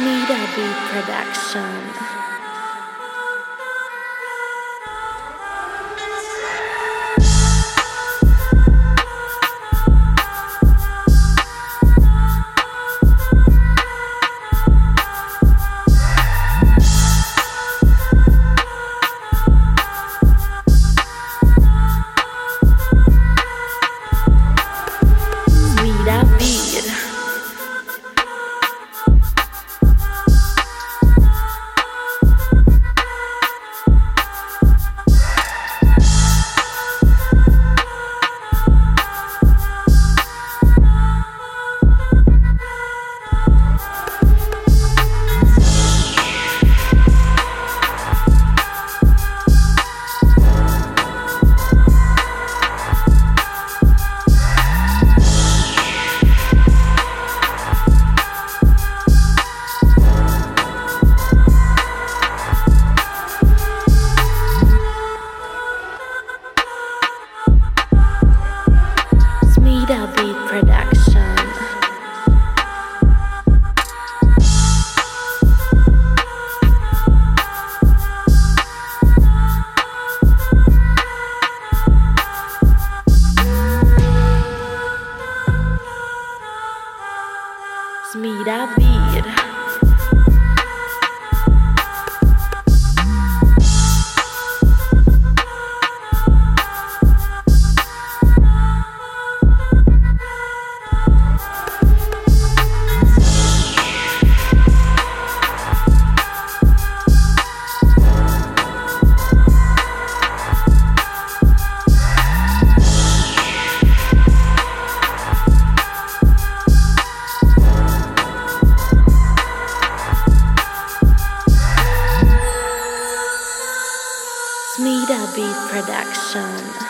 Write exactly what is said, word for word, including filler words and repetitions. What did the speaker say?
Nita B Production. Mira vida. Nita B Production.